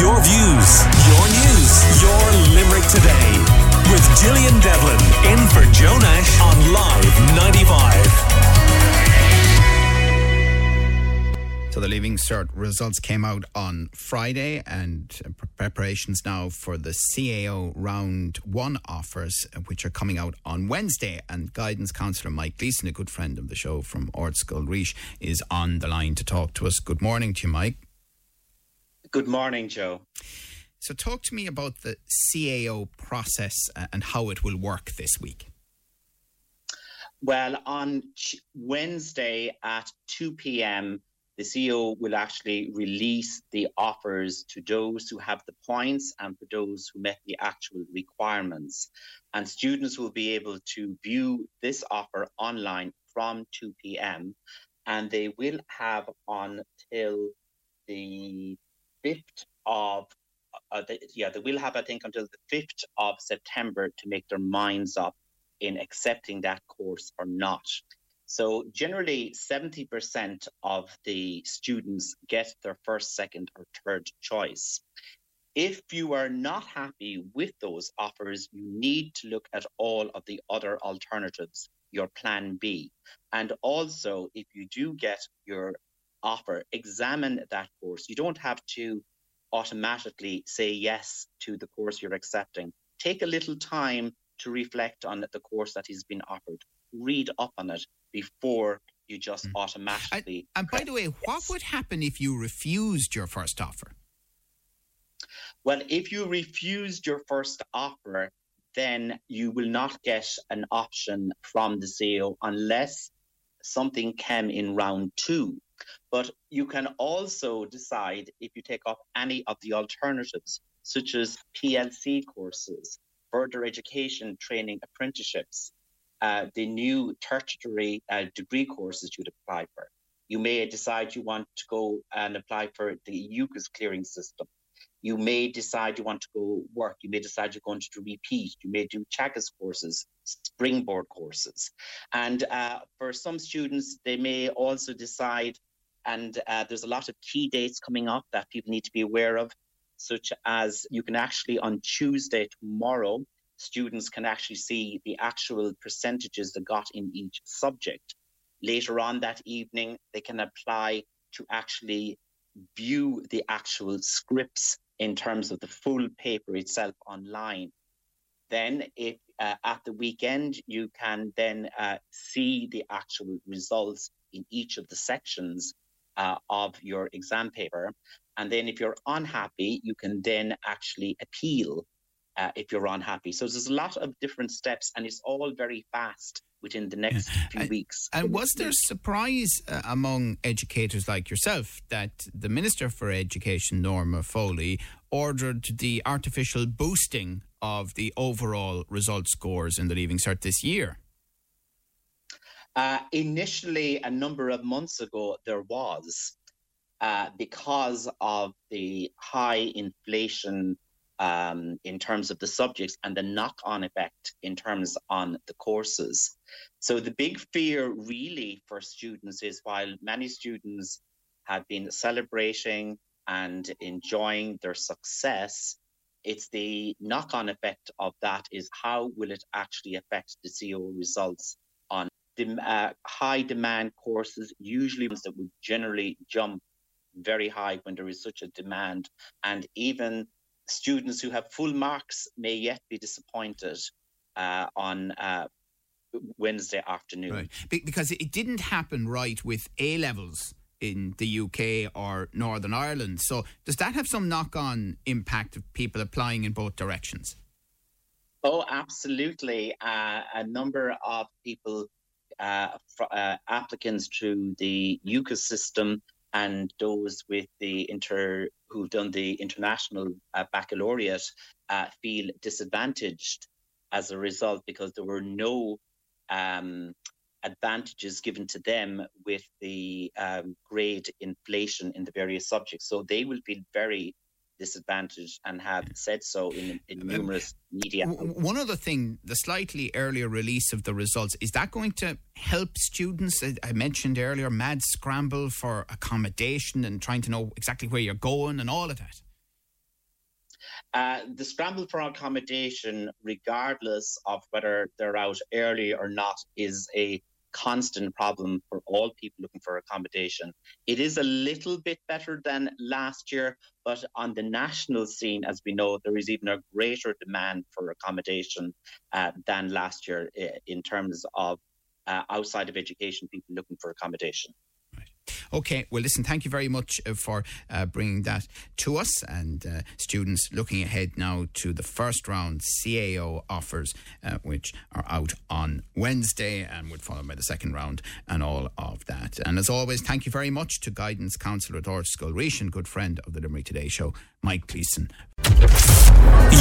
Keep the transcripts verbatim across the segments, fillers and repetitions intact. Your views, your news, your Limerick Today. With Gillian Devlin, in for Joe Nash on Live ninety-five. So the Leaving Cert results came out on Friday, and preparations now for the C A O round one offers, which are coming out on Wednesday. And guidance counsellor Mike Gleeson, a good friend of the show from Arts Riche, is on the line to talk to us. Good morning to you, Mike. Good morning, Joe. So talk to me about the C A O process and how it will work this week. Well, on Wednesday at two p.m, the C A O will actually release the offers to those who have the points and for those who met the actual requirements. And students will be able to view this offer online from two p.m. and they will have until the fifth of Uh, they, yeah, they will have, I think, until the fifth of September to make their minds up in accepting that course or not. So generally, seventy percent of the students get their first, second, or third choice. If you are not happy with those offers, you need to look at all of the other alternatives, your plan B. And also, if you do get your offer, examine that course. You don't have to automatically say yes to the course you're accepting. Take a little time to reflect on the course that has been offered. Read up on it before you just mm. automatically... And, and by the way, yes. What would happen if you refused your first offer? Well, if you refused your first offer, then you will not get an option from the C A O unless something came in round two. But you can also decide if you take up any of the alternatives, such as P L C courses, further education, training, apprenticeships, uh, the new tertiary uh, degree courses you'd apply for. You may decide you want to go and apply for the U C A S clearing system. You may decide you want to go work. You may decide you're going to do repeat. You may do C A O courses, springboard courses. And uh, for some students, they may also decide, and uh, there's a lot of key dates coming up that people need to be aware of, such as you can actually on Tuesday, tomorrow, students can actually see the actual percentages they got in each subject. Later on that evening, they can apply to actually view the actual scripts in terms of the full paper itself online. Then if uh, at the weekend, you can then uh, see the actual results in each of the sections uh, of your exam paper. And then if you're unhappy, you can then actually appeal uh, if you're unhappy. So there's a lot of different steps and it's all very fast within the next yeah. few and, weeks. And was there surprise uh, among educators like yourself that the Minister for Education, Norma Foley, ordered the artificial boosting of the overall result scores in the Leaving Cert this year? Uh, initially, a number of months ago, there was, uh, because of the high inflation Um, in terms of the subjects and the knock-on effect in terms on the courses. So the big fear really for students is while many students have been celebrating and enjoying their success, it's the knock-on effect of that is how will it actually affect the C A O results on the uh, high-demand courses, usually ones that would generally jump very high when there is such a demand, and even students who have full marks may yet be disappointed uh, on uh, Wednesday afternoon. Right. Be- because it didn't happen right with A-levels in the U K or Northern Ireland. So does that have some knock-on impact of people applying in both directions? Oh, absolutely. Uh, a number of people, uh, fr- uh, applicants through the U C A S system, and those with the inter who've done the international uh, baccalaureate uh, feel disadvantaged as a result because there were no um, advantages given to them with the um, grade inflation in the various subjects. So they will feel very disadvantaged and have said so in, in numerous media. One other thing, the slightly earlier release of the results, is that going to help students? I mentioned earlier, mad scramble for accommodation and trying to know exactly where you're going and all of that. Uh, the scramble for accommodation, regardless of whether they're out early or not, is a constant problem for all people looking for accommodation. It is a little bit better than last year, but on the national scene, as we know, there is even a greater demand for accommodation uh, than last year in terms of uh, outside of education, people looking for accommodation. Okay, well, listen, thank you very much for uh, bringing that to us, and uh, students looking ahead now to the first round C A O offers, uh, which are out on Wednesday and would follow by the second round and all of that. And as always, thank you very much to Guidance Counsellor at Arts Riche and good friend of the Limerick Today Show, Mike Gleeson.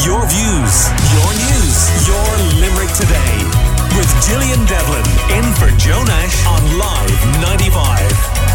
Your views, your news, your Limerick Today with Gillian Devlin in for Joe Nash on Live ninety-five.